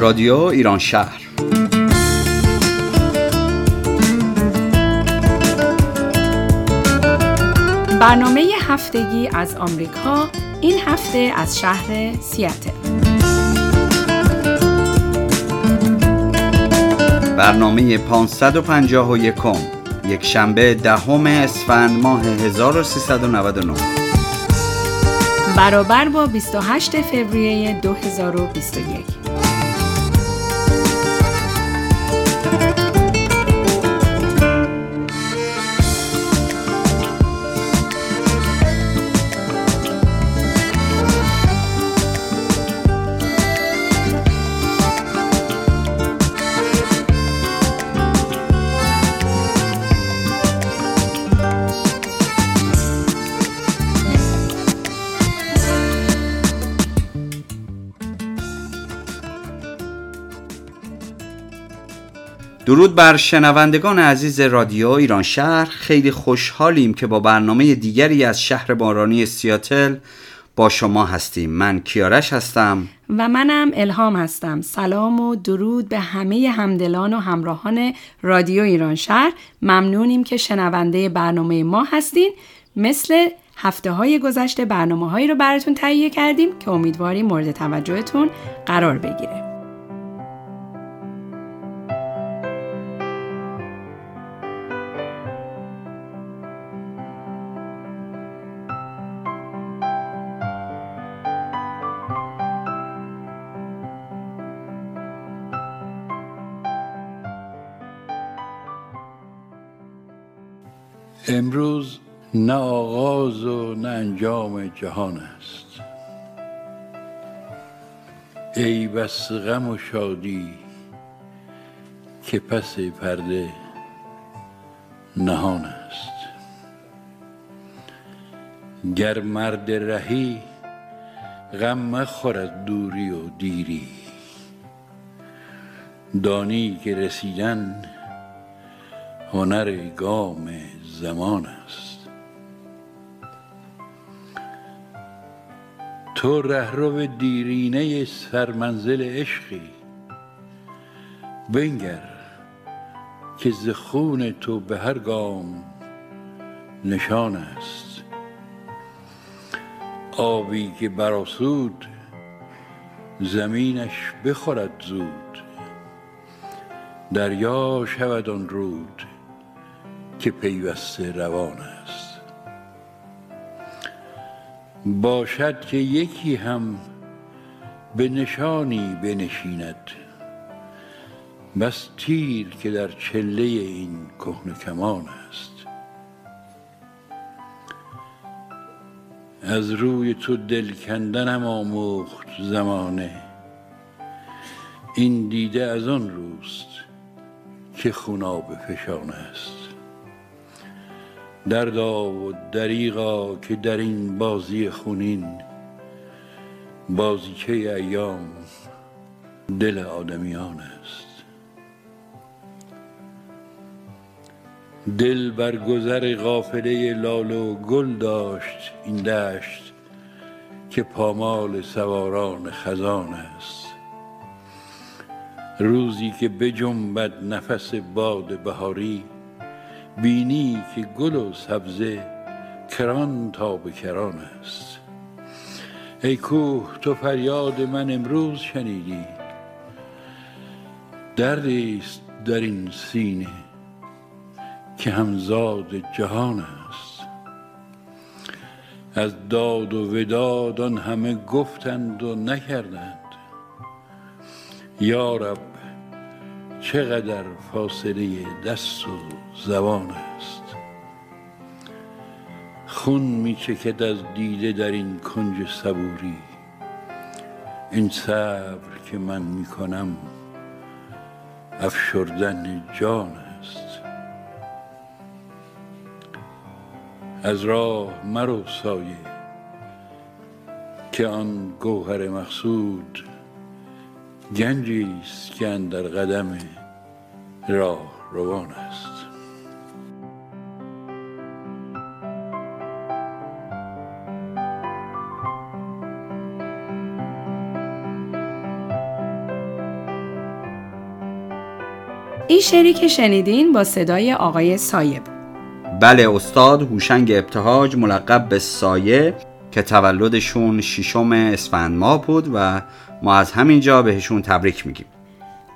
رادیو ایران شهر. برنامه هفتگی از آمریکا، این هفته از شهر سیاتل. برنامه 551، یک شنبه دهم اسفند ماه 1399، برابر با 28 فوریه 2021. درود بر شنوندگان عزیز رادیو ایران شهر. خیلی خوشحالیم که با برنامه دیگری از شهر بارانی سیاتل با شما هستیم. من کیارش هستم و منم الهام هستم. سلام و درود به همه همدلان و همراهان رادیو ایران شهر. ممنونیم که شنونده برنامه ما هستین. مثل هفته‌های گذشته برنامه‌هایی رو براتون تهیه کردیم که امیدواریم مورد توجهتون قرار بگیره. امروز نه آغاز و نه انجام جهان است، ای بس غم و شادی که پس پرده نهان است. گر مرد رهی غم مخور از دوری و دیری، دانی که رسیدن هنر گام زمان است. تو رهرو دیرینه سرمنزل عشقی، بنگر که ز خون تو به هر گام نشان است. آبی که برآسود زمینش بخورد زود، دریا شود آن رود که پیوسته روان است. باشد که یکی هم به نشانی بنشیند، بس تیر که در چله این کهن کمان است. از روی تو دل کندنم آموخت زمانه، این دیده از آن روست که خوناب فشان است. دردا و دریغا که در این بازی خونین، بازیچه ایام دل آدمیان است. دل بر گذر قافله لال و گل داشت این دشت که پامال سواران خزان است. روزی که بجنبد نفس باد بهاری، بینی که گل و سبزه کران تا به کران است. ای کوه تو فریاد من امروز شنیدی، دردیست در این سینه که همزاد جهان است. از داد و وداد آن همه گفتند و نکردند، یا رب چقدر فاصله دست و زبان است. خون میچکد از دیده در این کنج صبوری، این صبر که من میکنم افشردن جان است. از راه مرو سایه که آن گوهر مقصود گنجی است که اندر قدم راه روان است. این شعری که شنیدین با صدای آقای سایه. بله، استاد هوشنگ ابتهاج ملقب به سایه که تولدشون 6 اسفند ماه بود و ما از همینجا بهشون تبریک میگیم.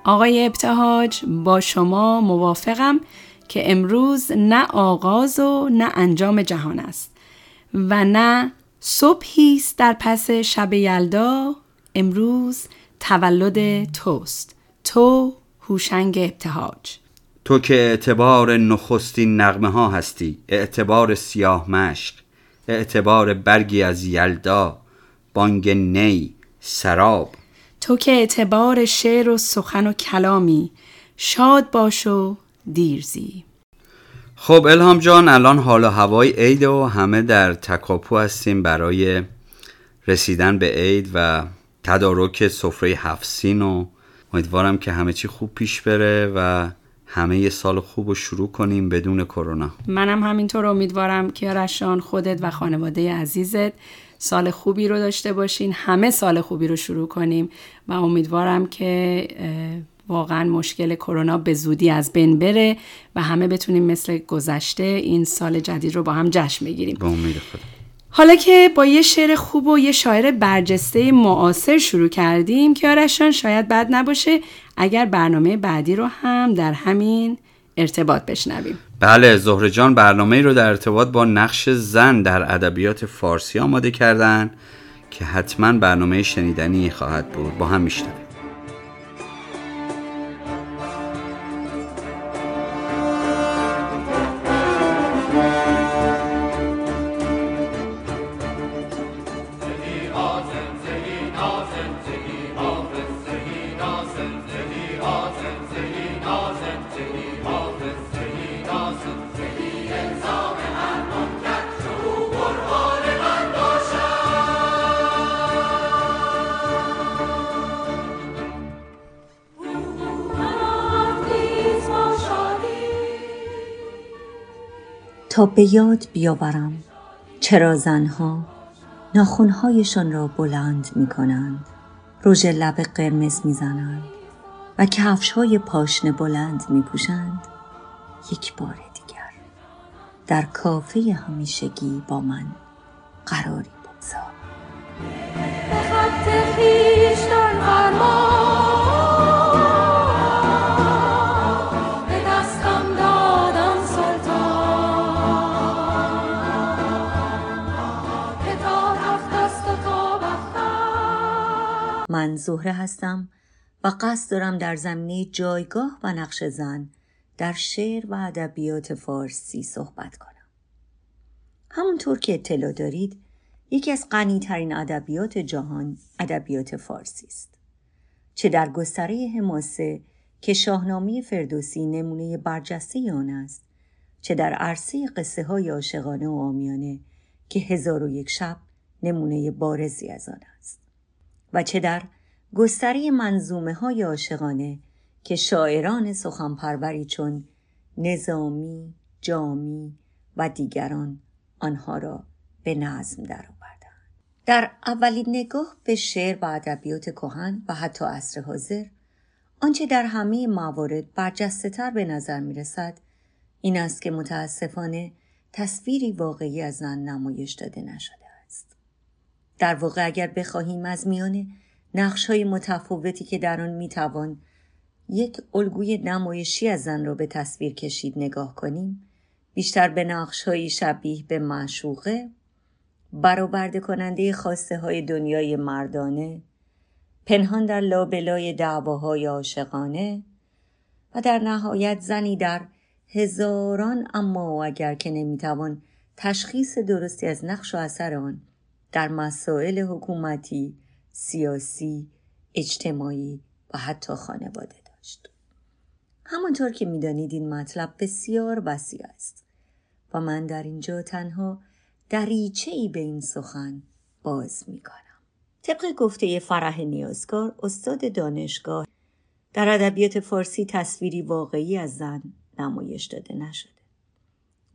آقای ابتهاج، با شما موافقم که امروز نه آغاز و نه انجام جهان است و نه صبحی است در پس شب یلدا. امروز تولد توست، تو هوشنگ ابتهاج، تو که اعتبار نخستین نغمه ها هستی، اعتبار سیاه مشق، اعتبار برگی از یلدا، بانگ نی، سراب، تو که اعتبار شعر و سخن و کلامی، شاد باش و دیرزی. خب الهام جان، الان حالا هوای عید و همه در تکاپو هستیم برای رسیدن به عید و تدارک سفره 7 سین و امیدوارم که همه چی خوب پیش بره و همه یه سال خوب رو شروع کنیم بدون کرونا. منم همینطور امیدوارم که رشان، خودت و خانواده عزیزت سال خوبی رو داشته باشین. همه سال خوبی رو شروع کنیم و امیدوارم که واقعا مشکل کرونا به زودی از بین بره و همه بتونیم مثل گذشته این سال جدید رو با هم جشن بگیریم. با امید خدا. حالا که با یه شعر خوب و یه شاعر برجسته معاصر شروع کردیم که آرشان، شاید بد نباشه اگر برنامه بعدی رو هم در همین ارتباط بشنویم. بله زهره جان، برنامه رو در ارتباط با نقش زن در ادبیات فارسی آماده کردن که حتما برنامه شنیدنی خواهد بود. با هم میشنویم. تا به یاد بیاورم چرا زنها ناخنهایشان را بلند می کنند، رژ لب قرمز می زنند و کفش‌های پاشنه بلند می پوشند. یک بار دیگر در کافه همیشگی با من قراری بگذار. به خط خویشتن فرما من زهره هستم و قصد دارم در زمینه جایگاه و نقش زن در شعر و ادبیات فارسی صحبت کنم. همونطور که اطلاع دارید یکی از غنی‌ترین ادبیات جهان ادبیات فارسی است، چه در گستره حماسه که شاهنامه فردوسی نمونه برجسته آن است، چه در عرصه قصه‌های عاشقانه و عامیانه که 1001 شب نمونه بارزی از آن است، و چه در گستری منظومه‌های عاشقانه که شاعران سخنپروری چون نظامی، جامی و دیگران آنها را به نظم درآوردند. در اولین نگاه به شعر و ادبیات کهن و حتی عصر حاضر، آنچه در همه موارد برجسته‌تر به نظر می‌رسد این است که متأسفانه تصویری واقعی از زن نمایش داده نشده. در واقع اگر بخواهیم از میان نقش‌های متفاوتی که در آن میتوان یک الگوی نمایشی از زن را به تصویر کشید نگاه کنیم، بیشتر به نقش‌های شبیه به معشوقه، برآورده کننده خواسته‌های دنیای مردانه، پنهان در لابلای دعواهای عاشقانه و در نهایت زنی در هزاران اما اگر که نمیتوان تشخیص درستی از نقش و اثر آن در مسائل حکومتی، سیاسی، اجتماعی و حتی خانواده داشت. همانطور که می‌دانید این مطلب بسیار وسیع است و من در اینجا تنها دریچه‌ای به این سخن باز می‌کنم. طبق گفته فرح نیاسکار، استاد دانشگاه، در ادبیات فارسی تصویری واقعی از زن نمایش داده نشده.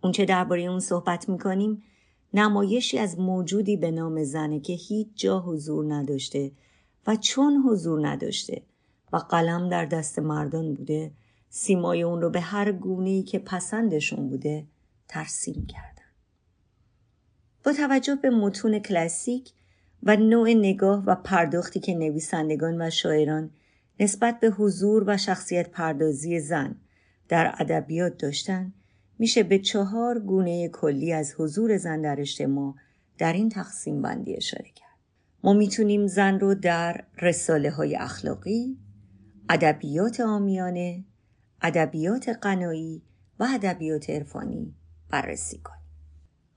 اونچه درباره اون صحبت می‌کنیم نمایشی از موجودی به نام زنه که هیچ جا حضور نداشته و چون حضور نداشته و قلم در دست مردان بوده، سیمای اون رو به هر گونه‌ای که پسندشون بوده ترسیم کردن. با توجه به متون کلاسیک و نوع نگاه و پرداختی که نویسندگان و شاعران نسبت به حضور و شخصیت پردازی زن در ادبیات داشتن، میشه به 4 گونه کلی از حضور زن در اجتماع در این تقسیم بندی اشاره کرد. ما میتونیم زن رو در رساله‌های اخلاقی، ادبیات عامیانه، ادبیات قنایی و ادبیات عرفانی بررسی کنیم.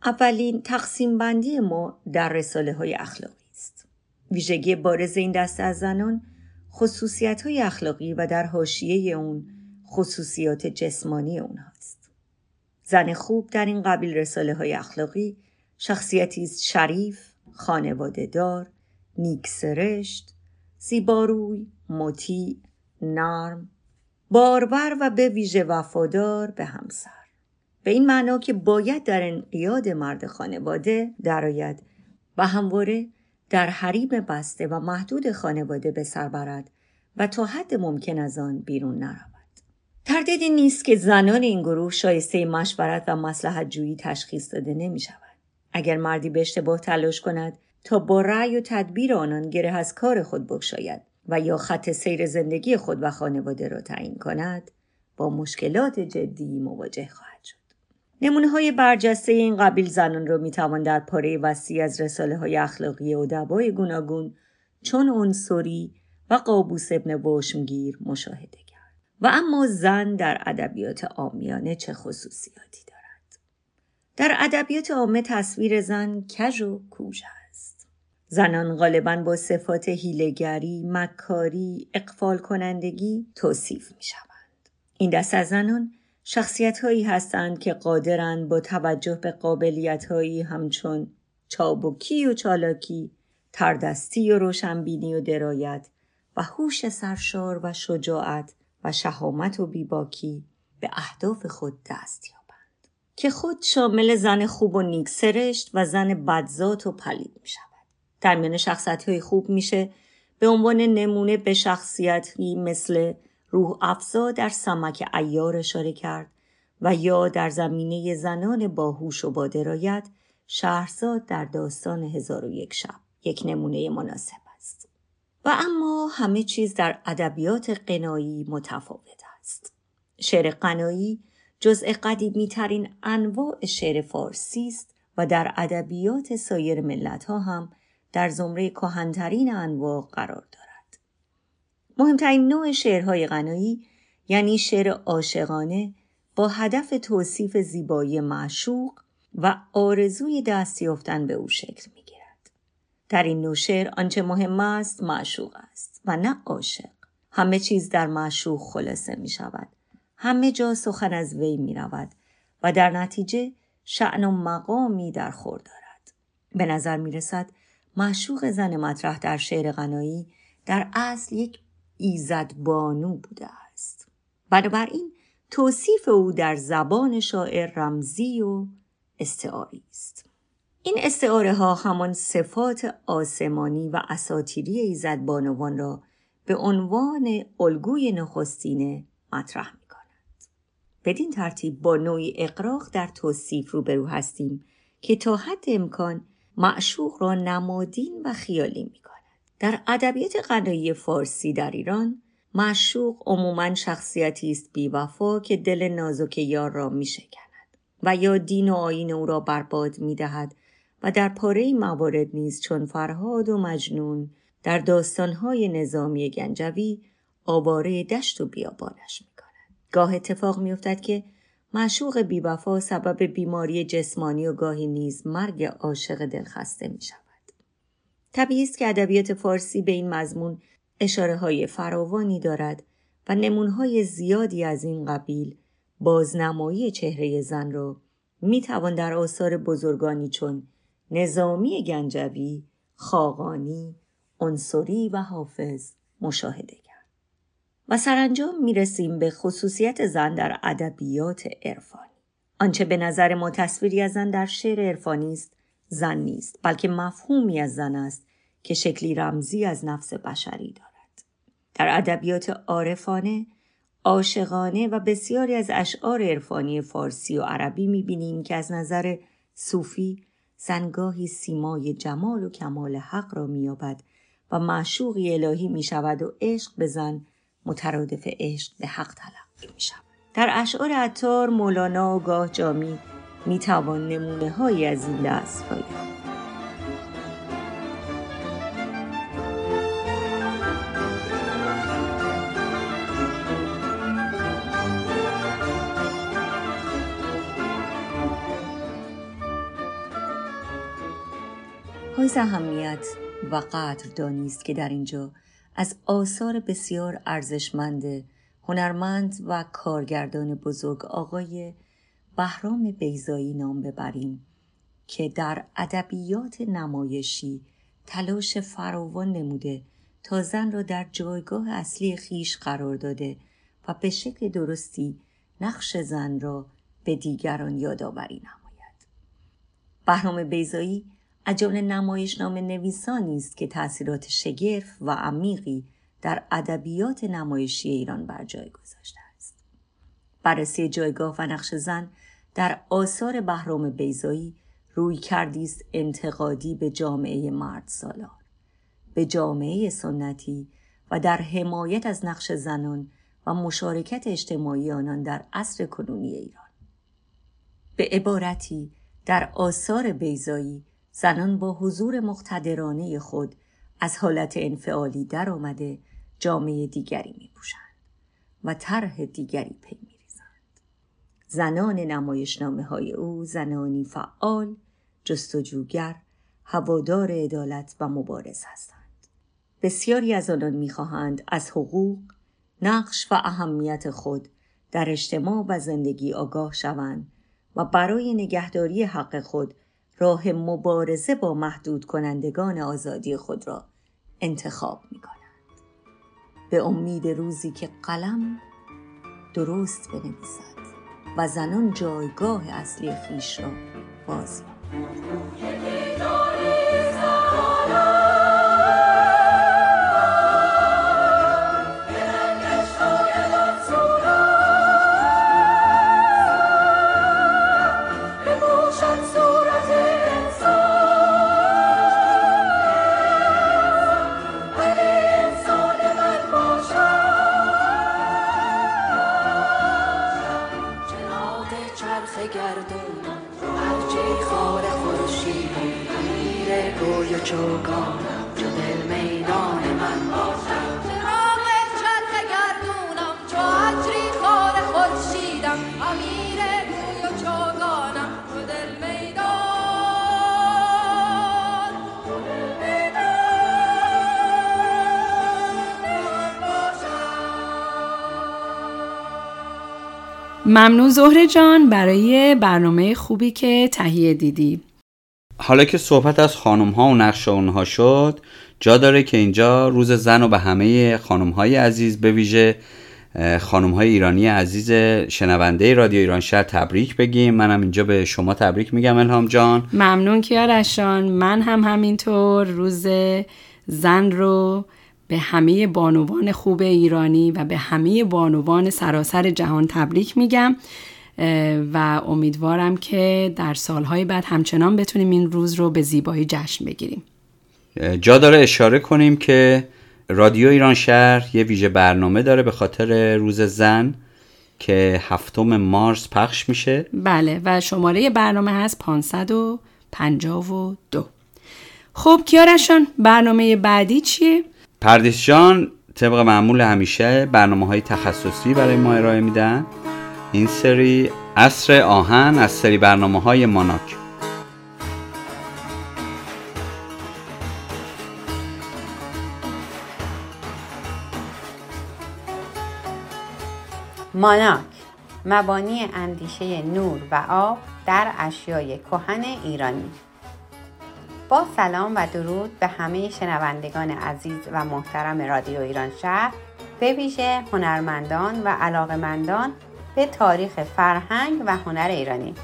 اولین تقسیم بندی ما در رساله‌های اخلاقی است. ویژگی بارز این دسته از زنان خصوصیت‌های اخلاقی و در حاشیه اون خصوصیات جسمانی اونهاست. زن خوب در این قبیل رساله‌های اخلاقی شخصیتی است شریف، خانواده‌دار، نیک‌سرشت، زیباروی، مطیع، نرم، باربر و به ویژه وفادار به همسر. به این معنا که باید در انقیاد مرد خانواده درآید و همواره در حریم بسته و محدود خانواده به سر برد و تا حد ممکن از آن بیرون نرود. تردیدی نیست که زنان این گروه شایسته مشورت و مصلحت‌جویی تشخیص داده نمی‌شوند. اگر مردی به اشتباه تلاش کند تا با رأی و تدبیر آنان گره از کار خود بگشاید و یا خط سیر زندگی خود و خانواده را تعیین کند، با مشکلات جدی مواجه خواهد شد. نمونه‌های برجسته این قبیل زنان را می‌توان در پاره وسیع از رساله‌های اخلاقی ادبای گوناگون چون عنصری و قابوس ابن وشمگیر مشاهده کرد. و اما زن در ادبیات عامیانه چه خصوصیاتی دارد؟ در ادبیات عامه تصویر زن کژ و کوژ است. زنان غالباً با صفات حیله‌گری، مکاری، اقفال کنندگی توصیف می‌شوند. این دسته از زنان شخصیت‌هایی هستند که قادرند با توجه به قابلیت‌هایی همچون چابکی و چالاکی، تردستی و روشنبینی و درایت و هوش سرشار و شجاعت و شهامت و بیباکی به اهداف خود دست یابند، که خود شامل زن خوب و نیک سرشت و زن بدذات و پلید می شود. در میان شخصیت‌های خوب میشه به عنوان نمونه به شخصیتی مثل روح افزا در سمک عیار اشاره کرد و یا در زمینه زنان باهوش و با درایت شهرزاد در داستان 1001 شب یک نمونه مناسب است. و اما همه چیز در ادبیات قنایی متفاوت است. شعر قنایی جزء قدیمی‌ترین انواع شعر فارسی است و در ادبیات سایر ملت‌ها هم در زمره کهن‌ترین انواع قرار دارد. مهمترین نوع شعرهای قنایی یعنی شعر عاشقانه با هدف توصیف زیبایی معشوق و آرزوی دست یافتن به او شکل می‌گیرد. در این نوع شعر آنچه مهم است معشوق است و نه عاشق. همه چیز در معشوق خلاصه می‌شود. همه جا سخن از وی می رود و در نتیجه شأن و مقامی در خور دارد. به نظر می رسد معشوق زن مطرح در شعر قنایی در اصل یک ایزد بانو بوده است. بنابراین توصیف او در زبان شاعر رمزی و استعاری است. این استعاره ها همان صفات آسمانی و اساطیری ایزد بانوان را به عنوان الگوی نخستین مطرح می. بدین ترتیب با نوعی اغراق در توصیف روبرو هستیم که تا حد امکان معشوق را نمادین و خیالی می کند. در ادبیات قنایی فارسی در ایران معشوق عموماً شخصیتی است بی‌وفا که دل نازک یار را می شکند و یا دین و آیین او را برباد می دهد و در پاره‌ای موارد نیز چون فرهاد و مجنون در داستان‌های نظامی گنجوی آواره دشت و بیابانش می. گاه اتفاق می افتد که معشوق بی‌وفا سبب بیماری جسمانی و گاهی نیز مرگ عاشق دلخسته می شود. طبیعی است که ادبیات فارسی به این مضمون اشاره های فراوانی دارد و نمونه‌های زیادی از این قبیل بازنمایی چهره زن را می توان در آثار بزرگانی چون نظامی گنجوی، خاقانی، عنصری و حافظ مشاهده کرد. و سرانجام میرسیم به خصوصیت زن در ادبیات عرفانی. آنچه به نظر ما تصویری از زن در شعر عرفانی است، زن نیست، بلکه مفهومی از زن است که شکلی رمزی از نفس بشری دارد. در ادبیات عارفانه، عاشقانه و بسیاری از اشعار عرفانی فارسی و عربی می‌بینیم که از نظر صوفی زنگاهی سیمای جمال و کمال حق را می‌یابد و معشوقی الهی می‌شود و عشق به زن مترادف عشق به حق تلقی می‌شود. در اشعار عطار، مولانا و گاه جامی می‌توان نمونه‌هایی از این دست یافت. حائز اهمیت و قدردانی است که در اینجا از آثار بسیار ارزشمند هنرمند و کارگردان بزرگ آقای بهرام بیضایی نام ببریم که در ادبیات نمایشی تلاش فراوان نموده تا زن را در جایگاه اصلی خیش قرار داده و به شکل درستی نقش زن را به دیگران یادآوری نماید. بهرام بیضایی از جمله نمایشنامه نویسانی است که تأثیرات شگرف و عمیقی در ادبیات نمایشی ایران بر جای گذاشته است. بررسی جایگاه و نقش زن در آثار بهرام بیضایی رویکردی است انتقادی به جامعه مردسالار، به جامعه سنتی و در حمایت از نقش زنان و مشارکت اجتماعی آنان در عصر کنونی ایران. به عبارتی در آثار بیضایی زنان با حضور مقتدرانه خود از حالت انفعالی در آمده جامعه دیگری می‌پوشند و طرح دیگری پی می‌ریزند. زنان نمایشنامه‌های او زنانی فعال، جستجوگر، هوادار عدالت و مبارز هستند. بسیاری از آنان می‌خواهند از حقوق، نقش و اهمیت خود در اجتماع و زندگی آگاه شوند و برای نگهداری حق خود راه مبارزه با محدود کنندگان آزادی خود را انتخاب می‌کنند. به امید روزی که قلم درست بنویسد و زنان جایگاه اصلی خویش را باز یابند. ممنون زهره جان برای برنامه خوبی که تهیه دیدی. حالا که صحبت از خانم ها و نقش اونها شد، جا داره که اینجا روز زن و به همه خانم های عزیز، به ویژه خانم های ایرانی عزیز شنونده رادیو ایران شهر تبریک بگیم. منم اینجا به شما تبریک میگم الهام جان. ممنون کیارش جان. من هم همینطور روز زن رو به همه بانوان خوب ایرانی و به همه بانوان سراسر جهان تبریک میگم و امیدوارم که در سالهای بعد همچنان بتونیم این روز رو به زیبایی جشن بگیریم. جا داره اشاره کنیم که رادیو ایران شهر یه ویژه برنامه داره به خاطر روز زن که 7 مارس پخش میشه. بله و شماره برنامه هست 552. خب کیارشان برنامه بعدی چیه؟ پردیس جان طبق معمول همیشه برنامه‌های تخصصی برای ما ارائه میدن. این سری عصر آهن از سری برنامه‌های ماناک. ماناک مبانی اندیشه نور و آب در اشیای کهن ایرانی. با سلام و درود به همه شنوندگان عزیز و محترم رادیو ایران شهر، به ویژه هنرمندان و علاقه‌مندان به تاریخ فرهنگ و هنر ایرانی.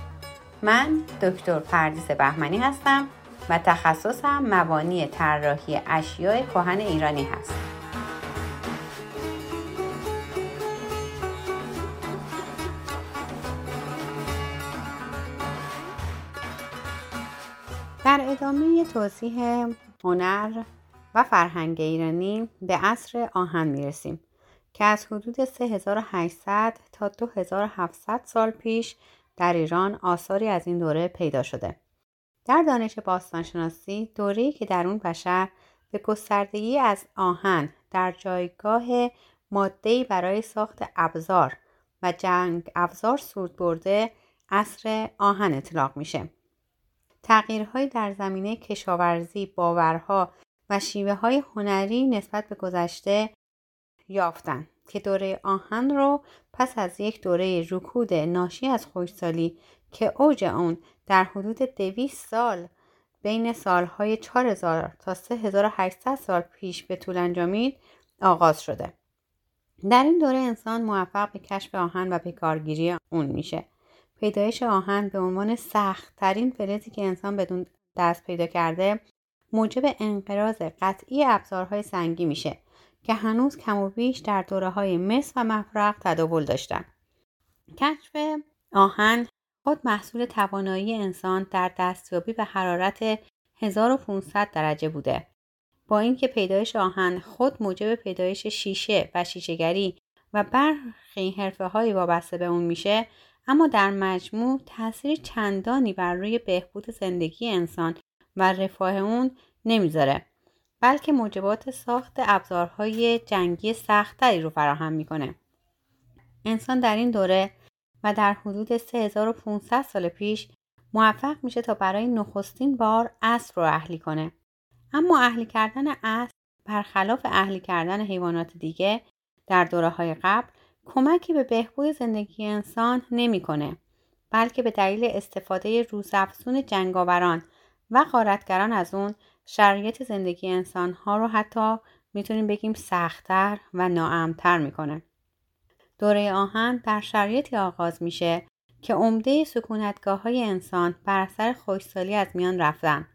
من دکتر پردیس بهمنی هستم و تخصصم مبانی طراحی اشیای کهن ایرانی هست. ادامه توضیح هنر و فرهنگ ایرانی به عصر آهن میرسیم که از حدود 3800 تا 2700 سال پیش در ایران آثاری از این دوره پیدا شده. در دانش باستانشناسی دوره‌ای که در اون بشر به گستردگی از آهن در جایگاه ماده‌ای برای ساخت ابزار و جنگ ابزار سود برده، عصر آهن اطلاق میشه. تغییرهای در زمینه کشاورزی، باورها و شیوه‌های هنری نسبت به گذشته یافتن که دوره آهن رو پس از یک دوره رکود ناشی از خشکسالی که اوج اون در حدود 200 سال بین سالهای 4000 تا 3800 سال پیش به طول انجامید آغاز شده. در این دوره انسان موفق به کشف آهن و به کارگیری اون میشه. پیدایش آهن به عنوان سخت‌ترین فلزی که انسان بدون دست پیدا کرده موجب انقراض قطعی ابزارهای سنگی میشه که هنوز کم و بیش در دوره‌های مس و مفرغ تداول داشتن. کشف آهن خود محصول توانایی انسان در دستیابی به حرارت 1500 درجه بوده. با اینکه پیدایش آهن خود موجب پیدایش شیشه و شیشه‌گری و برخی حرفه‌های وابسته به اون میشه، اما در مجموع تأثیر چندانی بر روی بهبود زندگی انسان و رفاه اون نمیذاره، بلکه موجبات ساخت ابزارهای جنگی سخت‌تری رو فراهم میکنه. انسان در این دوره و در حدود 3500 سال پیش موفق میشه تا برای نخستین بار اسب رو اهلی کنه. اما اهلی کردن اسب برخلاف اهلی کردن حیوانات دیگه در دوره‌های قبل کمکی به بهبود زندگی انسان نمیکنه، بلکه به دلیل استفاده روزافزون جنگاوران و غارتگران از اون شرایط زندگی انسان‌ها رو حتی میتونیم بگیم سخت‌تر و ناامن‌تر میکنه. دوره آهن در شرایطی آغاز میشه که عمده سکونتگاه‌های انسان بر اثر خشکسالی از میان رفتن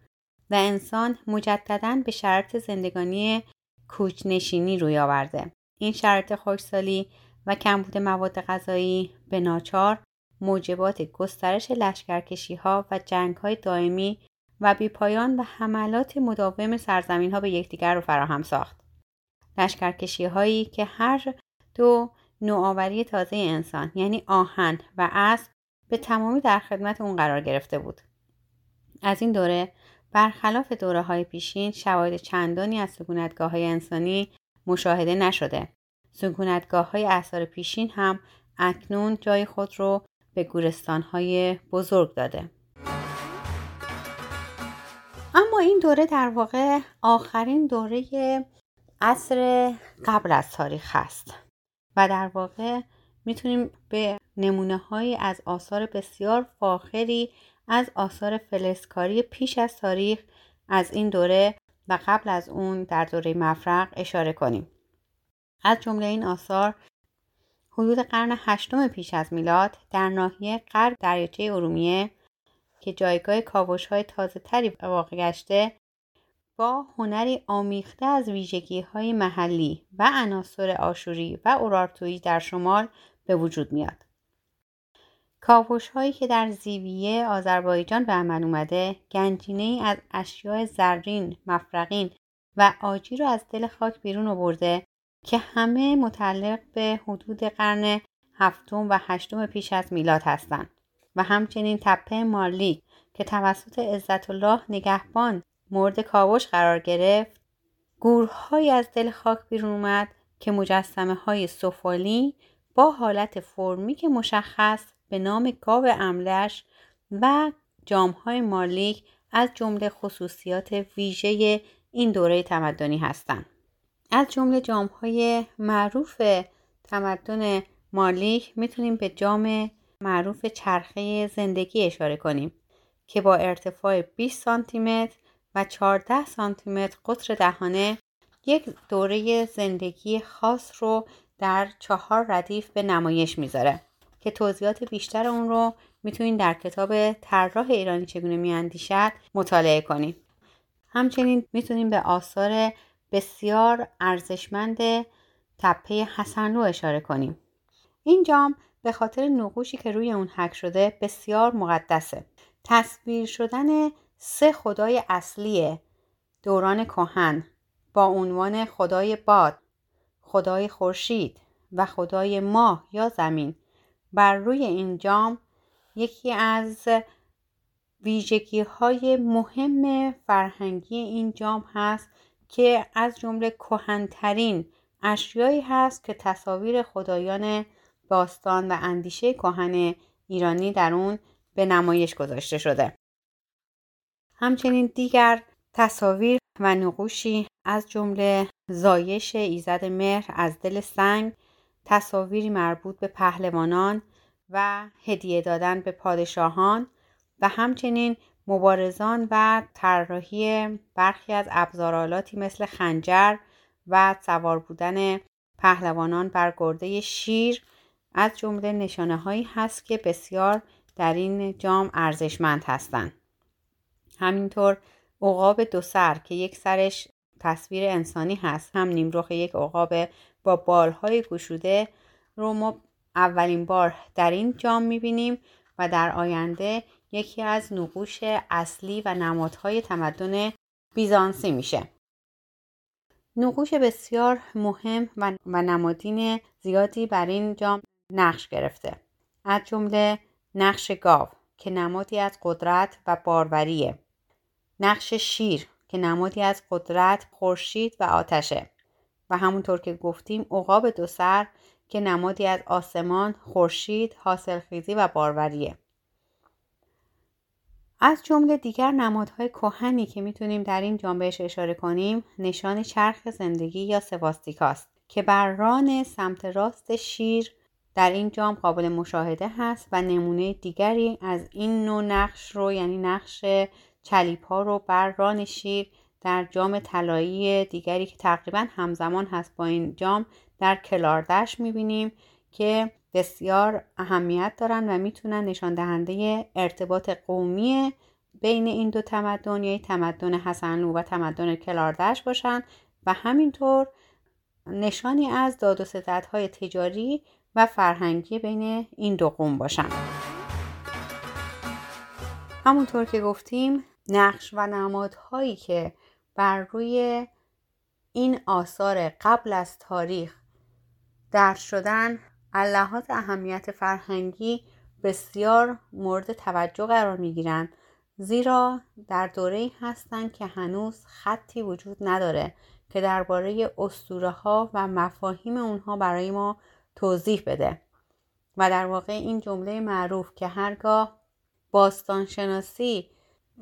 و انسان مجدداً به شرایط زندگانی کوچ‌نشینی روی آورده. این شرایط خشکسالی و کمبود مواد غذایی به ناچار موجبات گسترش لشکرکشی‌ها و جنگ‌های دائمی و بیپایان و حملات مداوم سرزمین‌ها به یکدیگر را فراهم ساخت. لشکرکشی‌هایی که هر دو نوآوری تازه انسان یعنی آهن و اسب به تمامی در خدمت اون قرار گرفته بود. از این دوره برخلاف دوره‌های پیشین شواهد چندانی از سکونتگاه‌های انسانی مشاهده نشده. سکونتگاه‌های آثار پیشین هم اکنون جای خود رو به گورستان‌های بزرگ داده. اما این دوره در واقع آخرین دوره عصر قبل از تاریخ هست و در واقع میتونیم به نمونه‌هایی از آثار بسیار فاخری از آثار فلزکاری پیش از تاریخ از این دوره و قبل از اون در دوره مفرغ اشاره کنیم. از جمله این آثار حدود قرن 8 پیش از میلاد در ناحیه غرب دریاچه ارومیه که جایگاه کاوش‌های تازه‌تری واقع گشته با هنری آمیخته از ویژگی‌های محلی و عناصر آشوری و اورارتویی در شمال به وجود میاد. کاوش‌هایی که در زیویه آذربایجان به عمل اومده گنجینه‌ای از اشیاء زرین، مفرغین و عاجی رو از دل خاک بیرون آورده که همه متعلق به حدود قرن 7 و 8 پیش از میلاد هستند. و همچنین تپه مارلیک که توسط عزت الله نگهبان مورد کاوش قرار گرفت، گورهایی از دل خاک بیرون اومد که مجسمه‌های سفالی با حالت فرمیک مشخص به نام گاو املش و جام‌های مارلیک از جمله خصوصیات ویژه این دوره تمدنی هستند. از جمله جام‌های معروف تمدن مارلیک میتونیم به جام معروف چرخه زندگی اشاره کنیم که با ارتفاع 20 سانتیمتر و 14 سانتیمتر قطر دهانه یک دوره زندگی خاص رو در 4 ردیف به نمایش میذاره که توضیحات بیشتر اون رو میتونید در کتاب طراح ایرانی چگونه میاندیشد مطالعه کنیم. همچنین میتونیم به آثار بسیار ارزشمند تپه حسنلو اشاره کنیم. این جام به خاطر نقوشی که روی اون حک شده بسیار مقدسه. تصویر شدن سه خدای اصلی دوران کهن با عنوان خدای باد، خدای خورشید و خدای ماه یا زمین بر روی این جام یکی از ویژگی‌های مهم فرهنگی این جام هست که از جمله کهن‌ترین اشیایی هست که تصاویر خدایان باستان و اندیشه کهن ایرانی در اون به نمایش گذاشته شده. همچنین دیگر تصاویر و نقوشی از جمله زایش ایزد مهر از دل سنگ، تصاویری مربوط به پهلوانان و هدیه دادن به پادشاهان و همچنین مبارزان و طراحی برخی از ابزارالاتی مثل خنجر و سوار بودن پهلوانان بر گرده شیر از جمله نشانه‌هایی هست که بسیار در این جام ارزشمند هستند. همینطور عقاب دو سر که یک سرش تصویر انسانی هست، هم نیمرخ یک عقاب با بالهای گشوده رو ما اولین بار در این جام می‌بینیم و در آینده یکی از نقوش اصلی و نمادهای تمدن بیزانسی میشه. نقوش بسیار مهم و نمادین زیادی بر این جام نقش گرفته، از جمله نقش گاو که نمادی از قدرت و باروریه، نقش شیر که نمادی از قدرت، خورشید و آتشه و همونطور که گفتیم عقاب دو سر که نمادی از آسمان، خورشید، حاصلخیزی و باروریه. از جمله دیگر نمادهای کهنی که میتونیم در این جام بهش اشاره کنیم نشان چرخ زندگی یا سواستیکاست که بر ران سمت راست شیر در این جام قابل مشاهده هست و نمونه دیگری از این نوع نقش رو یعنی نقش چلیپا رو بر ران شیر در جام طلایی دیگری که تقریبا همزمان هست با این جام در کلاردش میبینیم که بسیار اهمیت دارن و میتونن نشان دهنده ارتباط قومی بین این دو تمدن یا تمدن حسنلو و تمدن کلاردش باشن و همینطور نشانی از داد و ستدهای تجاری و فرهنگی بین این دو قوم باشن. همونطور که گفتیم نقش و نمادهایی که بر روی این آثار قبل از تاریخ درج شدن از لحاظ اهمیت فرهنگی بسیار مورد توجه قرار میگیرن، زیرا در دوره‌ای هستند که هنوز خطی وجود نداره که درباره اسطوره‌ها و مفاهیم اونها برای ما توضیح بده و در واقع این جمله معروف که هرگاه باستانشناسی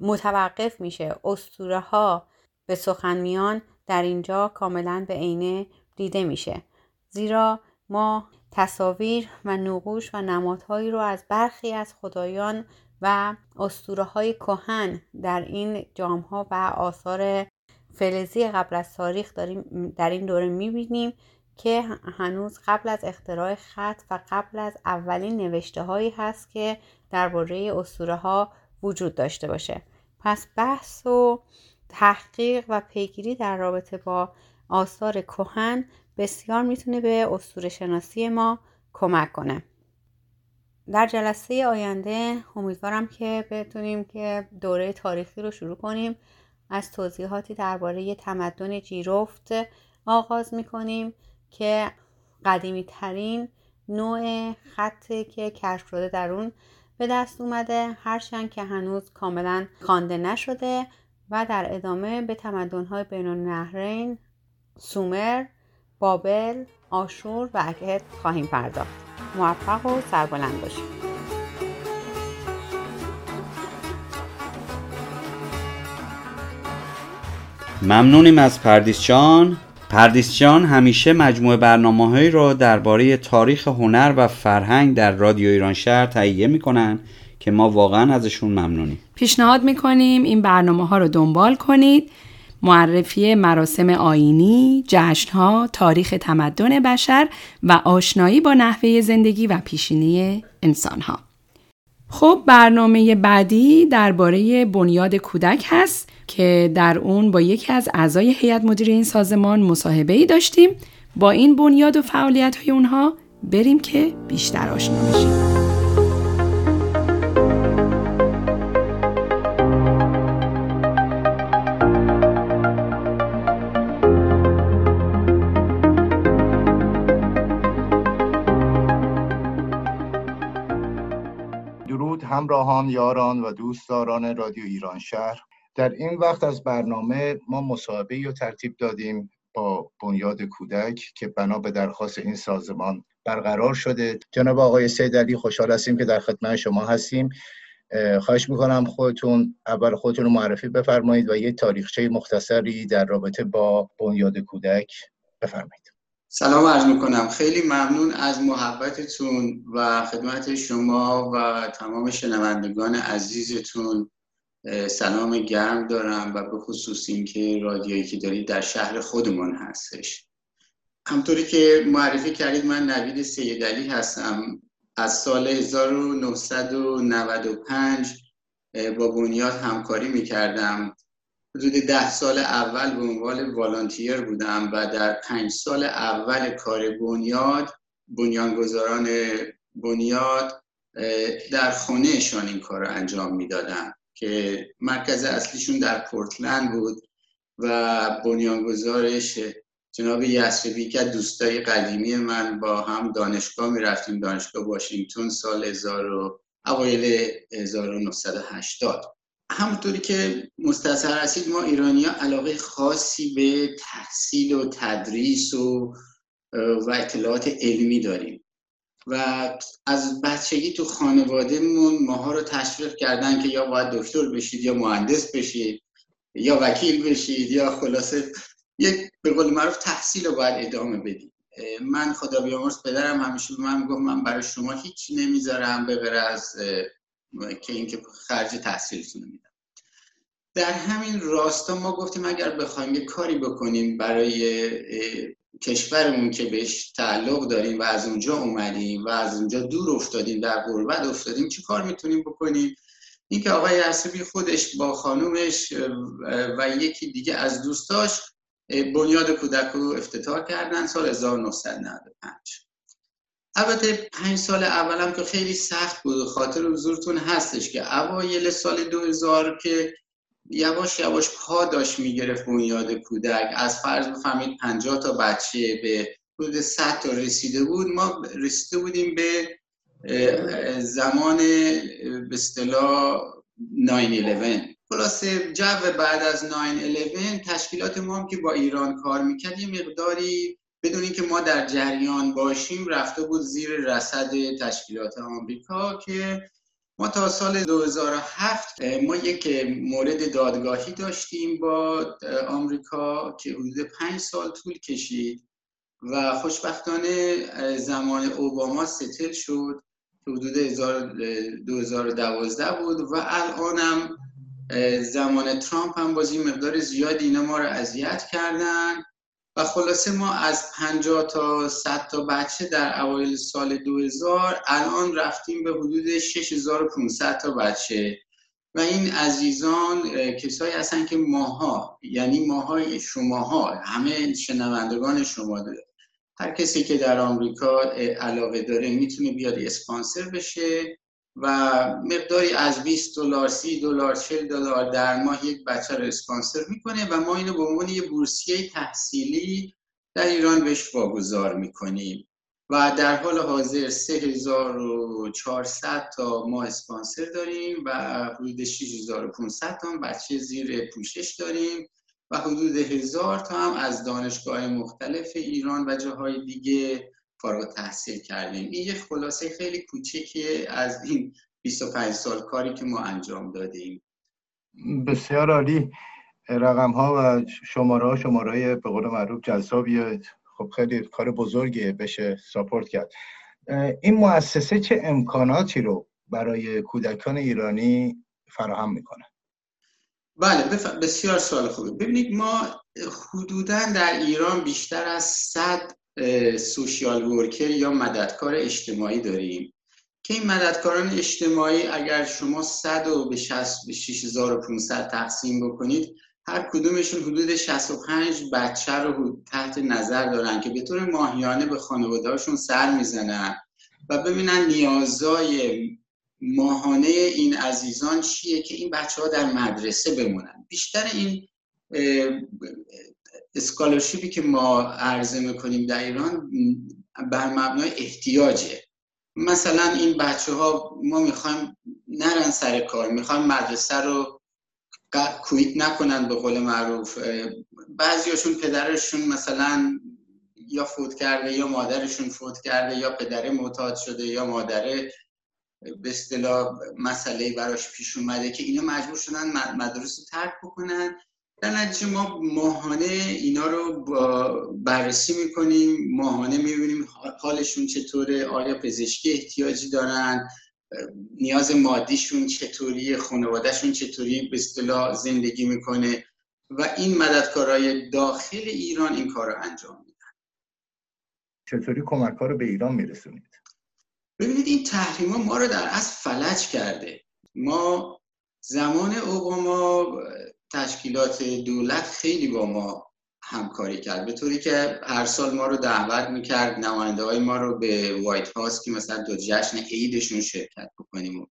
متوقف میشه اسطوره‌ها به سخن میان در اینجا کاملا به عینه دیده میشه، زیرا ما تصاویر و نقوش و نمادهایی رو از برخی از خدایان و اسطوره‌های کهن در این جام‌ها و آثار فلزی قبل از تاریخ داریم در این دوره می‌بینیم که هنوز قبل از اختراع خط و قبل از اولین نوشته‌هایی هست که درباره اسطوره‌ها وجود داشته باشه. پس بحث و تحقیق و پیگیری در رابطه با آثار کهن بسیار میتونه به اسطوره شناسی ما کمک کنه. در جلسه آینده امیدوارم که بتونیم که دوره تاریخی رو شروع کنیم، از توضیحاتی درباره تمدن جیرفت آغاز میکنیم که قدیمی ترین نوع خطی که کشف شده در اون به دست اومده، هرچند که هنوز کاملا خوانده نشده و در ادامه به تمدن‌های بین النهرین، سومر، بابل، آشور و اکهت خواهیم پرداخت. موفق و سربلند باشید. ممنونیم از پردیس جان. پردیس جان همیشه مجموعه برنامه‌هایی را درباره تاریخ هنر و فرهنگ در رادیو ایران شهر تهیه می‌کنند که ما واقعاً ازشون ممنونیم. پیشنهاد می‌کنیم این برنامه‌ها رو دنبال کنید. معرفی مراسم آیینی، جشن‌ها، تاریخ تمدن بشر و آشنایی با نحوه زندگی و پیشینه انسان‌ها. خب برنامه بعدی درباره بنیاد کودک هست که در اون با یکی از اعضای هیئت مدیره این سازمان مصاحبه‌ای داشتیم. با این بنیاد و فعالیت‌های اونها بریم که بیشتر آشنا بشیم. همراهان، یاران و دوستداران رادیو ایران شهر، در این وقت از برنامه ما مصاحبه‌ای رو ترتیب دادیم با بنیاد کودک که بنا به درخواست این سازمان برقرار شده. جناب آقای سیدعلی، خوشحال هستیم که در خدمت شما هستیم. خواهش میکنم خودتون اول خودتون رو معرفی بفرمایید و یه تاریخچه مختصری در رابطه با بنیاد کودک بفرمایید. سلام عرض میکنم، خیلی ممنون از محبتتون و خدمت شما و تمام شنوندگان عزیزتون. سلام گرم دارم و به خصوص این که رادیویی که دارید در شهر خودمون هستش. همطوری که معرفی کردید، من نوید سیدعلی هستم. از سال 1995 با بنیاد همکاری میکردم. حدود 10 سال اول به عنوان والانتیر بودم و در 5 سال اول کار بنیاد، بنیانگذاران بنیاد در خونهشان این کار رو انجام میدادن که مرکز اصلیشون در پورتلند بود و بنیانگذارش جناب یسربی که دوستای قدیمی من، با هم دانشگاه میرفتیم، دانشگاه واشنگتون، سال اوایل 1980. همونطوری که مستأثر هستید، ما ایرانی‌ها علاقه خاصی به تحصیل و تدریس و اطلاعات علمی داریم و از بچگی تو خانوادهمون ماها رو تشویق کردن که یا باید دکتر بشید یا مهندس بشید یا وکیل بشید، یا خلاصه یک به قول معروف تحصیل رو باید ادامه بدید. من خدا بیامرز پدرم همیشه به من میگفت من برای شما هیچ نمیذارم به غیر از که اینکه خرج تحصیلتون رو میدم. در همین راستا ما گفتیم اگر بخوایم یک کاری بکنیم برای کشورمون که بهش تعلق داریم و از اونجا اومدیم و از اونجا دور افتادیم، در غربت افتادیم، چه کار میتونیم بکنیم؟ اینکه آقای عصبی خودش با خانومش و یکی دیگه از دوستاش بنیاد کودک رو افتتاح کردن سال 1995. البته 5 سال اولم که خیلی سخت بود، خاطر حضورتون هستش که اوایل سال 2000 که یواش یواش پا داشت میگرفت بنیاد کودک، از فرض بفهمید 50 تا بچه به حدود 100 تا رسیده بود. ما رسیده بودیم به زمان به اصطلاح 9/11. خلاصه جو بعد از 9/11 تشکیلات ما هم که با ایران کار میکرد یه مقداری بدون اینکه ما در جریان باشیم رفته بود زیر رصد تشکیلات آمریکا که ما تا سال 2007 ما یک مورد دادگاهی داشتیم با آمریکا که حدود 5 سال طول کشید و خوشبختانه زمان اوباما ستل شد که حدود 2012 بود و الانم زمان ترامپ هم باز این مقدار زیادی اینا ما رو اذیت کردن و خلاصه ما از 50 تا 100 تا بچه در اوایل سال 2000 الان رفتیم به حدود 6500 تا بچه و این عزیزان کسایی هستن که ماها، یعنی ماهای شماها، همه شنوندگان شما داره. هر کسی که در آمریکا علاقه داره میتونه بیاد اسپانسر بشه و مقداری از $20، $30، $40 در ماه یک بچه رو اسپانسر میکنه و ما اینو به عنوان یه بورسیه تحصیلی در ایران بهش واگذار میکنیم و در حال حاضر 3400 تا ما اسپانسر داریم و حدود 6500 تا بچه زیر پوشش داریم و حدود 1000 تا هم از دانشگاه مختلف ایران و جاهای دیگه فارغ التحصیل کردیم. این یه خلاصه خیلی کوچیکی از این 25 سال کاری که ما انجام دادیم. بسیار عالی. رقم‌ها و شماره‌های به قول معروف جذابیه. خب خیلی کار بزرگیه، بشه ساپورت کرد. این مؤسسه چه امکاناتی رو برای کودکان ایرانی فراهم میکنه؟ بله، بسیار سوال خوبه. ببینید ما حدوداً در ایران بیشتر از 100 سوشیال ورکر یا مددکار اجتماعی داریم که این مددکاران اجتماعی اگر شما 100 رو به 6500 تقسیم بکنید، هر کدومشون حدود 65 بچه رو تحت نظر دارن که به طور ماهیانه به خانواده‌هاشون سر میزنن و ببینن نیازهای ماهانه این عزیزان چیه که این بچه‌ها در مدرسه بمونن. بیشتر این اسکالرشیپی که ما عرضه میکنیم در ایران بر مبنای احتیاجه مثلا این بچه ها ما میخوایم نرن سر کار، میخوایم مدرسه رو کویت نکنن به قول معروف. بعضیاشون پدرشون مثلا یا فوت کرده یا مادرشون فوت کرده یا پدر معتاد شده یا مادره به اصطلاح مسئله‌ای براش پیش اومده که اینا مجبور شدن مدرسه رو ترک بکنن. در نتیجه ما ماهانه اینا رو بررسی میکنیم، ماهانه میبینیم حالشون چطوره، آیا پزشکی احتیاجی دارن، نیاز مادیشون چطوریه، خانوادهشون چطوری به اصطلاح زندگی میکنه و این مددکارای داخل ایران این کار رو انجام میدن. چطوری کمک ها رو به ایران میرسونید؟ ببینید این تحریم ها ما رو در اصل فلج کرده. ما زمان اوباما تشکیلات دولت خیلی با ما همکاری کرد، به طوری که هر سال ما رو دعوت میکرد، نماینده های ما رو به وایت هاوس که مثلا تو جشن عیدشون شرکت بکنیم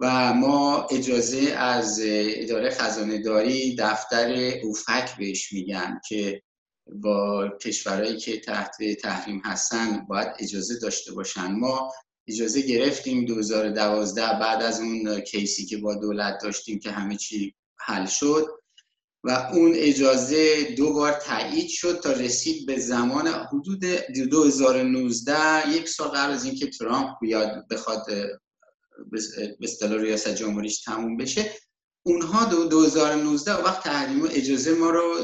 و ما اجازه از اداره خزانه داری، دفتر اوفک بهش میگن، که با کشورهایی که تحت تحریم هستن باید اجازه داشته باشن. ما اجازه گرفتیم 2012 بعد از اون کیسی که با دولت داشتیم که همه چی حل شد و اون اجازه 2 بار تایید شد تا رسید به زمان حدود 2019، 1 سال قبل از اینکه ترامپ بیاد بخواد به اصطلاح ریاست جمهوریش تموم بشه. اونها 2019 وقت تحریم اجازه ما رو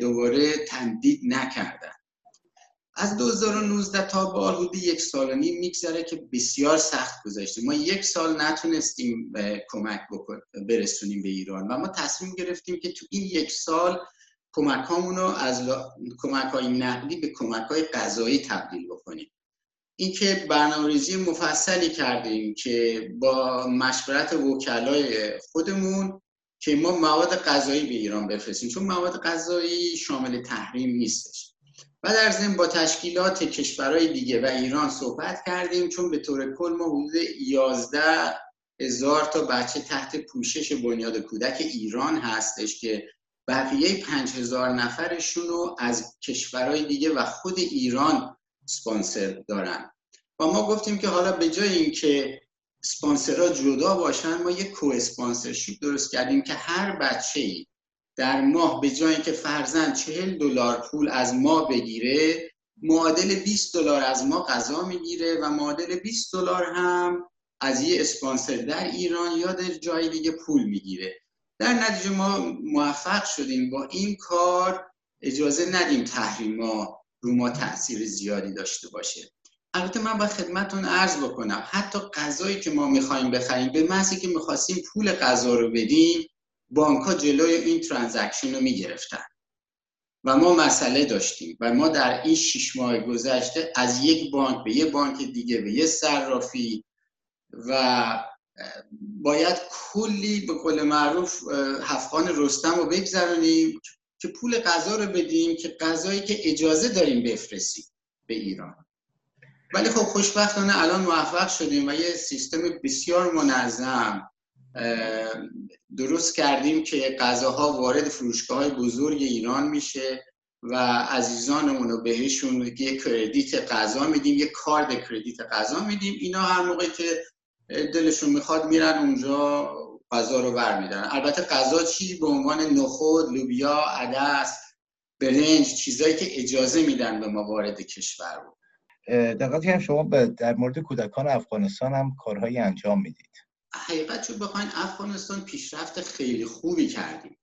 دوباره تمدید نکردن. از 2019 تا به حال حدود 1.5 سال میگذره که بسیار سخت گذشته. ما 1 سال نتونستیم کمک برسونیم به ایران و ما تصمیم گرفتیم که تو این 1 سال کمکامونو از کمک‌های نقدی به کمک‌های غذایی تبدیل بکنیم. این که برنامه‌ریزی مفصلی کردیم که با مشورت وکلای خودمون که ما مواد غذایی به ایران بفرستیم، چون مواد غذایی شامل تحریم نیستش. و در ضمن با تشکیلات کشورهای دیگه و ایران صحبت کردیم، چون به طور کل ما حدود 11,000 تا بچه تحت پوشش بنیاد کودک ایران هستش که بقیه 5,000 نفرشون رو از کشورهای دیگه و خود ایران سپانسر دارن. و ما گفتیم که حالا به جای اینکه سپانسرها جدا باشن، ما یک کو اسپانسرشیپ درست کردیم که هر بچه‌ای در ماه به جای اینکه فرزند $40 پول از ما بگیره، معادل $20 از ما غذا میگیره و معادل $20 هم از یه اسپانسر در ایران یا در جای دیگه پول میگیره. در نتیجه ما موفق شدیم با این کار اجازه ندیم تحریما رو ما تاثیر زیادی داشته باشه. البته من با خدمتون عرض بکنم حتی غذایی که ما میخوایم بخریم، به محضی که میخواستیم پول غذا رو بدیم، بانک‌ها جلوی این ترانزکشن رو می‌گرفتن و ما مسئله داشتیم و ما در این 6 ماه گذشته از یک بانک به یک بانک دیگه به یک صرافی و باید کلی به قول معروف هفت‌خوان رستم رو بگذرونیم که پول غذا رو بدیم، که غذایی که اجازه داریم بفرستیم به ایران. ولی خب خوشبختانه الان موفق شدیم و یه سیستم بسیار منظم درست کردیم که غذاها وارد فروشگاه‌های بزرگ ایران میشه و عزیزانمون رو بهشون یک کردیت غذا میدیم، یک کارد کردیت غذا میدیم. اینا هر موقع که دلشون میخواد میرن اونجا غذا رو برمیدارن. البته غذا چی؟ به عنوان نخود، لوبیا، عدس، برنج، چیزایی که اجازه میدن به ما وارد کشور رو. دقیقاً هم شما در مورد کودکان افغانستان هم کارهایی انجام میدید. حقیقت چون بخواین افغانستان پیشرفت خیلی خوبی کردیم،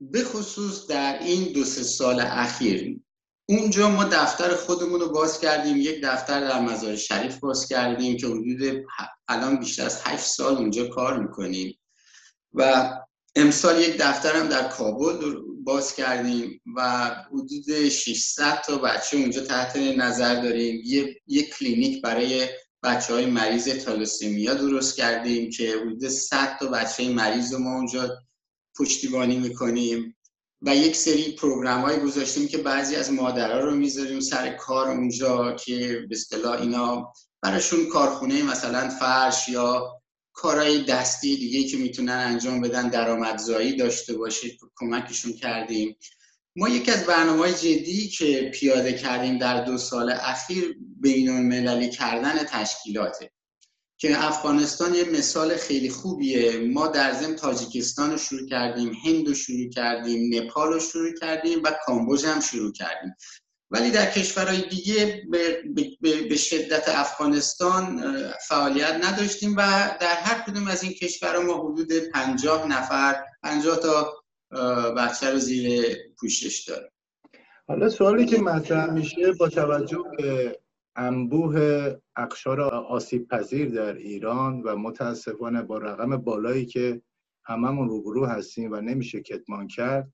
به خصوص در این 2-3 سال اخیر. اونجا ما دفتر خودمون رو باز کردیم، یک دفتر در مزار شریف باز کردیم که حدود الان بیشتر از 8 سال اونجا کار میکنیم و امسال یک دفتر هم در کابل باز کردیم و حدود 600 تا بچه اونجا تحت نظر داریم. یک کلینیک برای بچه‌های مریض تالاسمیا درست کردیم که حدود 100 تا بچه مریض رو ما اونجا پشتیبانی میکنیم و یک سری پروگرام‌های گذاشتیم که بعضی از مادرها رو میذاریم سر کار اونجا که به اصطلاح اینا براشون کارخونه مثلا فرش یا کارهای دستی دیگه که میتونن انجام بدن درآمدزایی داشته باشه کمکشون کردیم. ما یکی از برنامه‌های جدی که پیاده کردیم در 2 سال اخیر بین‌المللی کردن تشکیلاته که افغانستان یه مثال خیلی خوبیه. ما در ضمن تاجیکستان رو شروع کردیم، هند رو شروع کردیم، نپال رو شروع کردیم و کامبوج هم شروع کردیم. ولی در کشورهای دیگه به شدت افغانستان فعالیت نداشتیم و در هر کدوم از این کشورها ما حدود 50 نفر، 50 تا بچه رو زیر پوشش داریم. حالا سوالی که مطرح میشه با توجه به انبوه اقشار آسیب پذیر در ایران و متاسفانه با رقم بالایی که هممون روبرو هستیم و نمیشه کتمان کرد،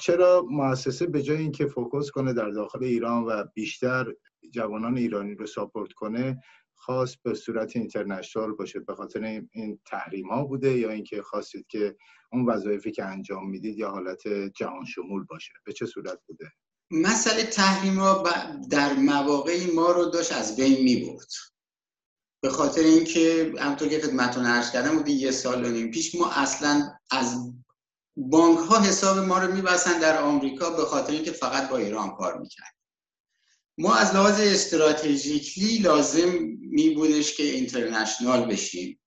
چرا مؤسسه به جای اینکه فوکوس کنه در داخل ایران و بیشتر جوانان ایرانی رو ساپورت کنه، خاص به صورت اینترنشنال باشه؟ به خاطر این تحریم ها بوده یا اینکه خواستید که اون وظایفی که انجام میدید یا حالت جهان شمول باشه؟ به چه صورت بوده؟ مسئله تحریم ها در مواقعی ما رو داشت از بین میبرد، به خاطر اینکه همونطور که خدمتتون عرض کردم بوده 1.5 سال پیش ما اصلا از بانک ها حساب ما رو میبستن در آمریکا، به خاطر اینکه فقط با ایران کار میکرد. ما از لحاظ استراتژیکلی لازم می بودش که اینترنشنال بشیم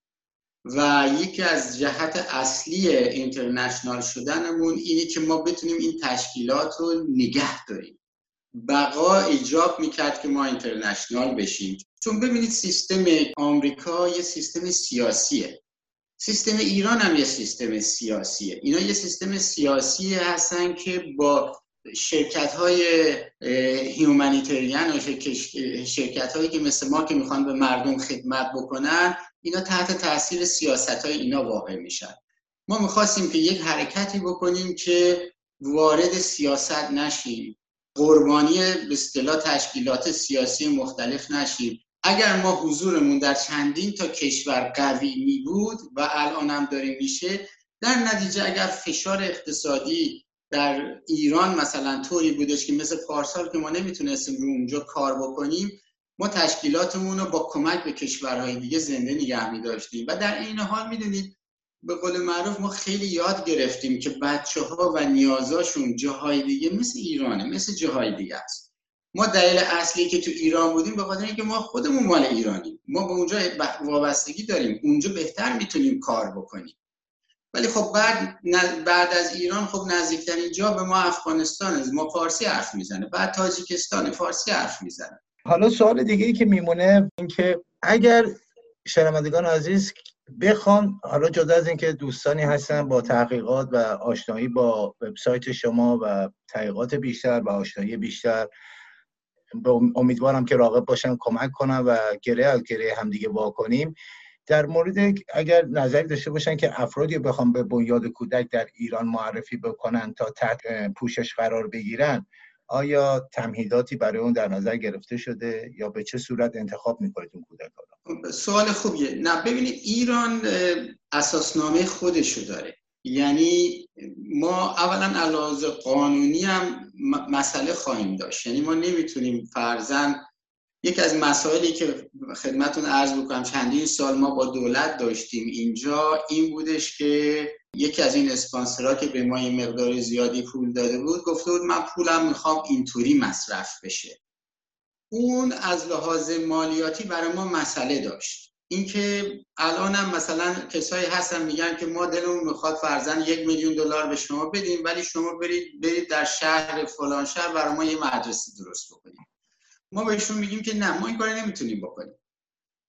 و یکی از جهت اصلی اینترنشنال شدنمون اینه که ما بتونیم این تشکیلات رو نگه داریم. بقا ایجاب میکرد که ما اینترنشنال بشیم، چون ببینید سیستم آمریکا یه سیستم سیاسیه، سیستم ایران هم یه سیستم سیاسیه. اینا یه سیستم سیاسی هستن که با شرکت‌های هیومانیتریان و شرکت‌هایی که مثل ما که میخوان به مردم خدمت بکنن، اینا تحت تاثیر سیاست‌های اینا واقع میشن. ما میخواستیم که یک حرکتی بکنیم که وارد سیاست نشیم، قربانی به اصطلاح تشکیلات سیاسی مختلف نشیم. اگر ما حضورمون در چندین تا کشور قوی می بود و الان هم داره میشه، در نتیجه اگر فشار اقتصادی در ایران مثلا طوری بودش که مثل پارسال که ما نمیتونستیم رو اونجا کار بکنیم، ما تشکیلاتمون رو با کمک به کشورهای دیگه زنده نگه می‌داشتیم. و در این حال میدونید به قول معروف ما خیلی یاد گرفتیم که بچه‌ها و نیازاشون جاهای دیگه مثل ایرانه، مثل جاهای دیگه است. ما دلیل اصلی که تو ایران بودیم به خاطر اینکه ما خودمون مال ایرانیم، ما به اونجا وابستگی داریم، اونجا بهتر میتونیم کار بکنیم. ولی خب بعد از ایران خب نزدیکترین جا به ما افغانستان است، ما فارسی حرف میزنه، بعد تاجیکستان فارسی حرف میزنه. حالا سوال دیگه‌ای که میمونه این که اگر شنوندگان عزیز بخوان، حالا جدا از اینکه دوستانی هستن با تحقیقات و آشنایی با وبسایت شما و تحقیقات بیشتر و آشنایی بیشتر، امیدوارم که راغب باشن، کمک کنن و گره از گره همدیگه واکنیم. در مورد اگر نظری داشته باشن که افرادی بخوام به بنیاد کودک در ایران معرفی بکنن تا تحت پوشش قرار بگیرن، آیا تمهیداتی برای اون در نظر گرفته شده یا به چه صورت انتخاب میکنید اون کودکان؟ سوال خوبیه. نه ببینید، ایران اساسنامه خودشو داره، یعنی ما اولا علاوه قانونی هم مسئله خواهیم داشت. یعنی ما نمیتونیم فرضاً، یکی از مسائلی که خدمتون عرض بکنم چندین سال ما با دولت داشتیم اینجا این بودش که یکی از این اسپانسرها که به ما یه مقدار زیادی پول داده بود گفته بود من پولم میخوام اینطوری مصرف بشه. اون از لحاظ مالیاتی برای ما مسئله داشت. اینکه الانم مثلا کسایی هستن میگن که ما دلمون میخواد فرضاً $1,000,000 به شما بدیم، ولی شما برید در شهر فلان شهر برای ما یه مدرسه درست بکنید. ما بهشون میگیم که نه، ما این کاری نمیتونیم بکنیم،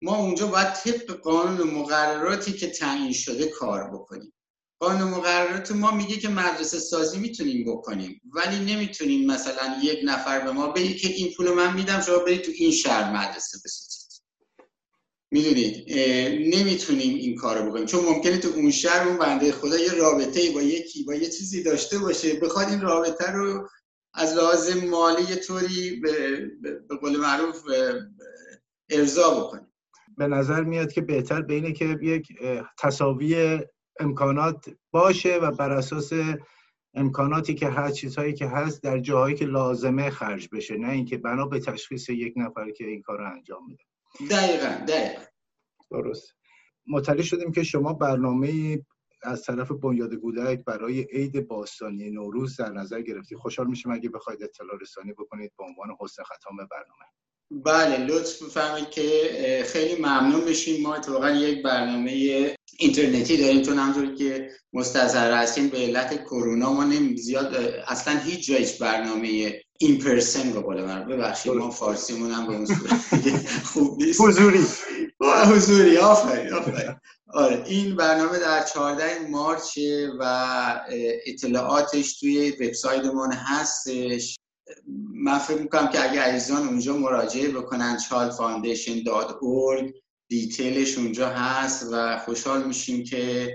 ما اونجا باید طبق قانون و مقرراتی که تعیین شده کار بکنیم. قانون و مقررات ما میگه که مدرسه سازی میتونیم بکنیم، ولی نمیتونیم مثلا یک نفر به ما بگه که این پول من میدم شما برید تو این شهر مدرسه بسازید. میدونید نمیتونیم این کارو بکنیم، چون ممکنه تو اون شهر اون بنده خدا یه رابطه‌ای با یکی با یه چیزی داشته باشه، بخواد این رابطه رو از لحاظ مالی یه طوری به قول معروف ارضا بکنیم. به نظر میاد که بهتر به اینه که یک تساوی امکانات باشه و بر اساس امکاناتی که هست، چیزهایی که هست در جاهایی که لازمه خرج بشه، نه اینکه بنا به تشخیص یک نفر که این کار رو انجام میده. دقیقاً درست. مطلع شدیم که شما برنامه از طرف بنیاد کودک برای عید باستانی نوروز در نظر گرفتید. خوشحال میشم اگه بخواید اطلاع رسانی بکنید به عنوان حسن ختام برنامه. بله، لطف می‌فرمایید که خیلی ممنون بشیم. ما اتفاقا یک برنامه اینترنتی داریم، چون همونطور که مستظر هستین به علت کرونا ما زیاد اصلا هیچ جایی برنامه این پرسن به قول من، ببخشید ما فارسیمون هم به اون صورت خوب نیست، حضوری. آفرین. آره، این برنامه در 14 مارچ و اطلاعاتش توی وبسایتمون هستش. من فکر میکنم که اگه عزیزان اونجا مراجعه بکنن childfoundation.org دیتیلش اونجا هست و خوشحال میشیم که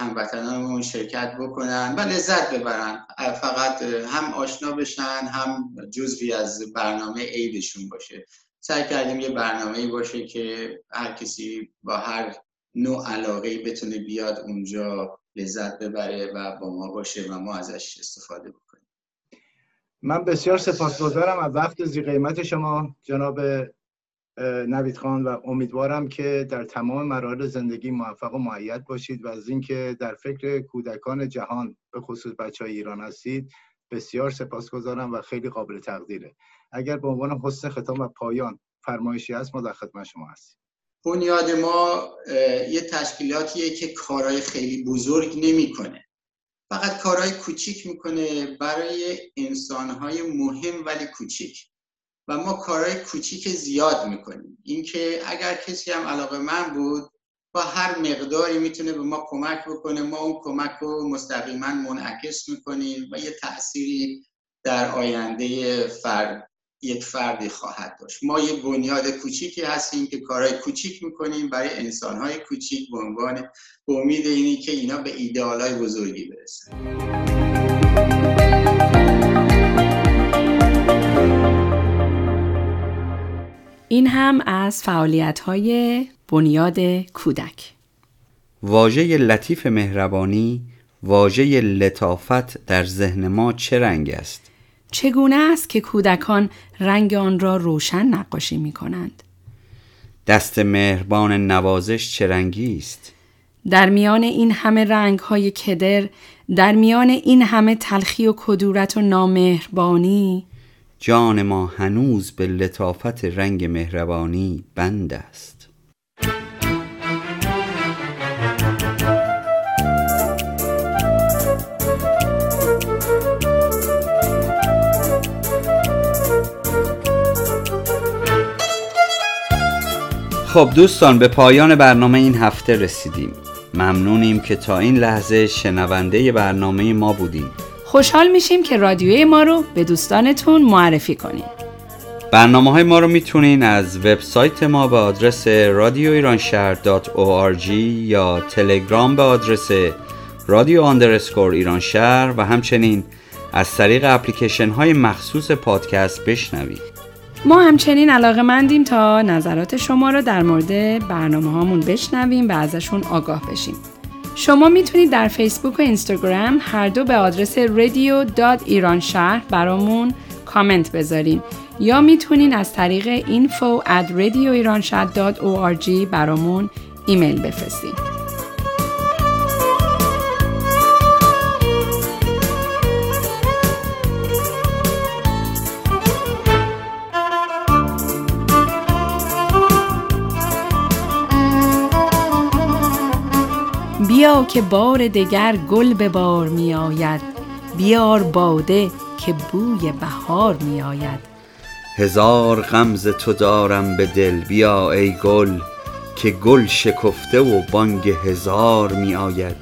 هموطنانمون شرکت بکنن و لذت ببرن، فقط هم آشنا بشن هم جزوی از برنامه عیدشون باشه. سعی کردیم یه برنامه‌ای باشه که هر کسی با هر نوع علاقه‌ای بتونه بیاد اونجا لذت ببره و با ما باشه و ما ازش استفاده بکنیم. من بسیار سپاسگزارم از وقت ذی‌قیمت شما جناب نوید خان و امیدوارم که در تمام مراحل زندگی موفق و مؤید باشید و از اینکه در فکر کودکان جهان به خصوص بچه‌های ایران هستید بسیار سپاسگزارم و خیلی قابل تقدیره. اگر به عنوان حسن ختام و پایان فرمایشی هست ما در خدمت شما هستیم. بنیاد ما یه تشکیلاتیه که کارهای خیلی بزرگ نمی‌کنه، فقط کارهای کوچیک می‌کنه برای انسان‌های مهم ولی کوچیک و ما کارهای کوچیک زیاد می‌کنیم. اینکه اگر کسی هم علاقه من بود با هر مقداری میتونه به ما کمک بکنه، ما اون کمک رو مستقیما منعکس می‌کنیم و یه تأثیری در آینده یک فردی خواهد داشت. ما یه بنیاد کوچیکی هستیم که کارهای کوچیک میکنیم برای انسانهای کوچیک به عنوان امید اینی که اینا به ایدئالهای بزرگی برسن. این هم از فعالیت‌های بنیاد کودک. واژه لطیف مهربانی، واژه لطافت در ذهن ما چه رنگ است؟ چگونه است که کودکان رنگ آن را روشن نقاشی می کنند؟ دست مهربان نوازش چه رنگی است؟ در میان این همه رنگ های کدر، در میان این همه تلخی و کدورت و نامهربانی، جان ما هنوز به لطافت رنگ مهربانی بند است. خب دوستان، به پایان برنامه این هفته رسیدیم. ممنونیم که تا این لحظه شنونده برنامه ما بودیم. خوشحال میشیم که رادیوی ما رو به دوستانتون معرفی کنین. برنامه‌های ما رو میتونین از وبسایت ما به آدرس radioiranshar.org یا تلگرام به آدرس radio_iranshar و همچنین از طریق اپلیکیشن های مخصوص پادکست بشنوید. ما همچنین علاقه‌مندیم تا نظرات شما را در مورد برنامه‌هامون بشنویم و ازشون آگاه بشیم. شما میتونید در فیسبوک و اینستاگرام هر دو به آدرس radio.iranshar برامون کامنت بذارین یا میتونین از طریق info@radioiranshar.org برامون ایمیل بفرستین. بیا که بار دگر گل به بار می آید، بیار باده که بوی بهار می آید. هزار غمز تو دارم به دل، بیا ای گل که گل شکفته و بانگ هزار می آید.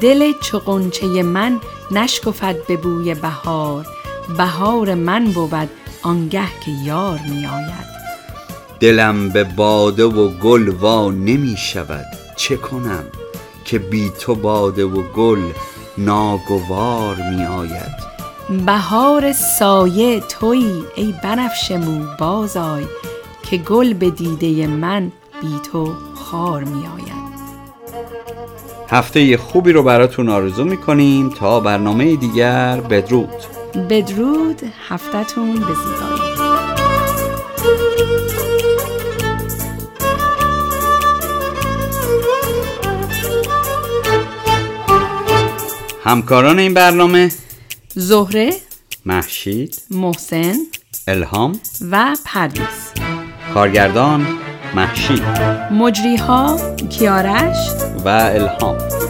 دل چغنچه من نشکفت به بوی بهار، بهار من بود آنگه که یار می آید. دلم به باده و گل وا نمی شود، چه کنم که بی تو باده و گل ناگوار می آید. بهار سایه تویی ای بنفشه مو باز آی، که گل به دیده من بی تو خار می آید. هفته خوبی رو براتون آرزو می کنیم. تا برنامه دیگر، بدرود. بدرود، هفته‌تون به زیبایی. همکاران این برنامه زهره، محشید، محسن، الهام و پردیس. کارگردان محشید، مجریها کیارش و الهام.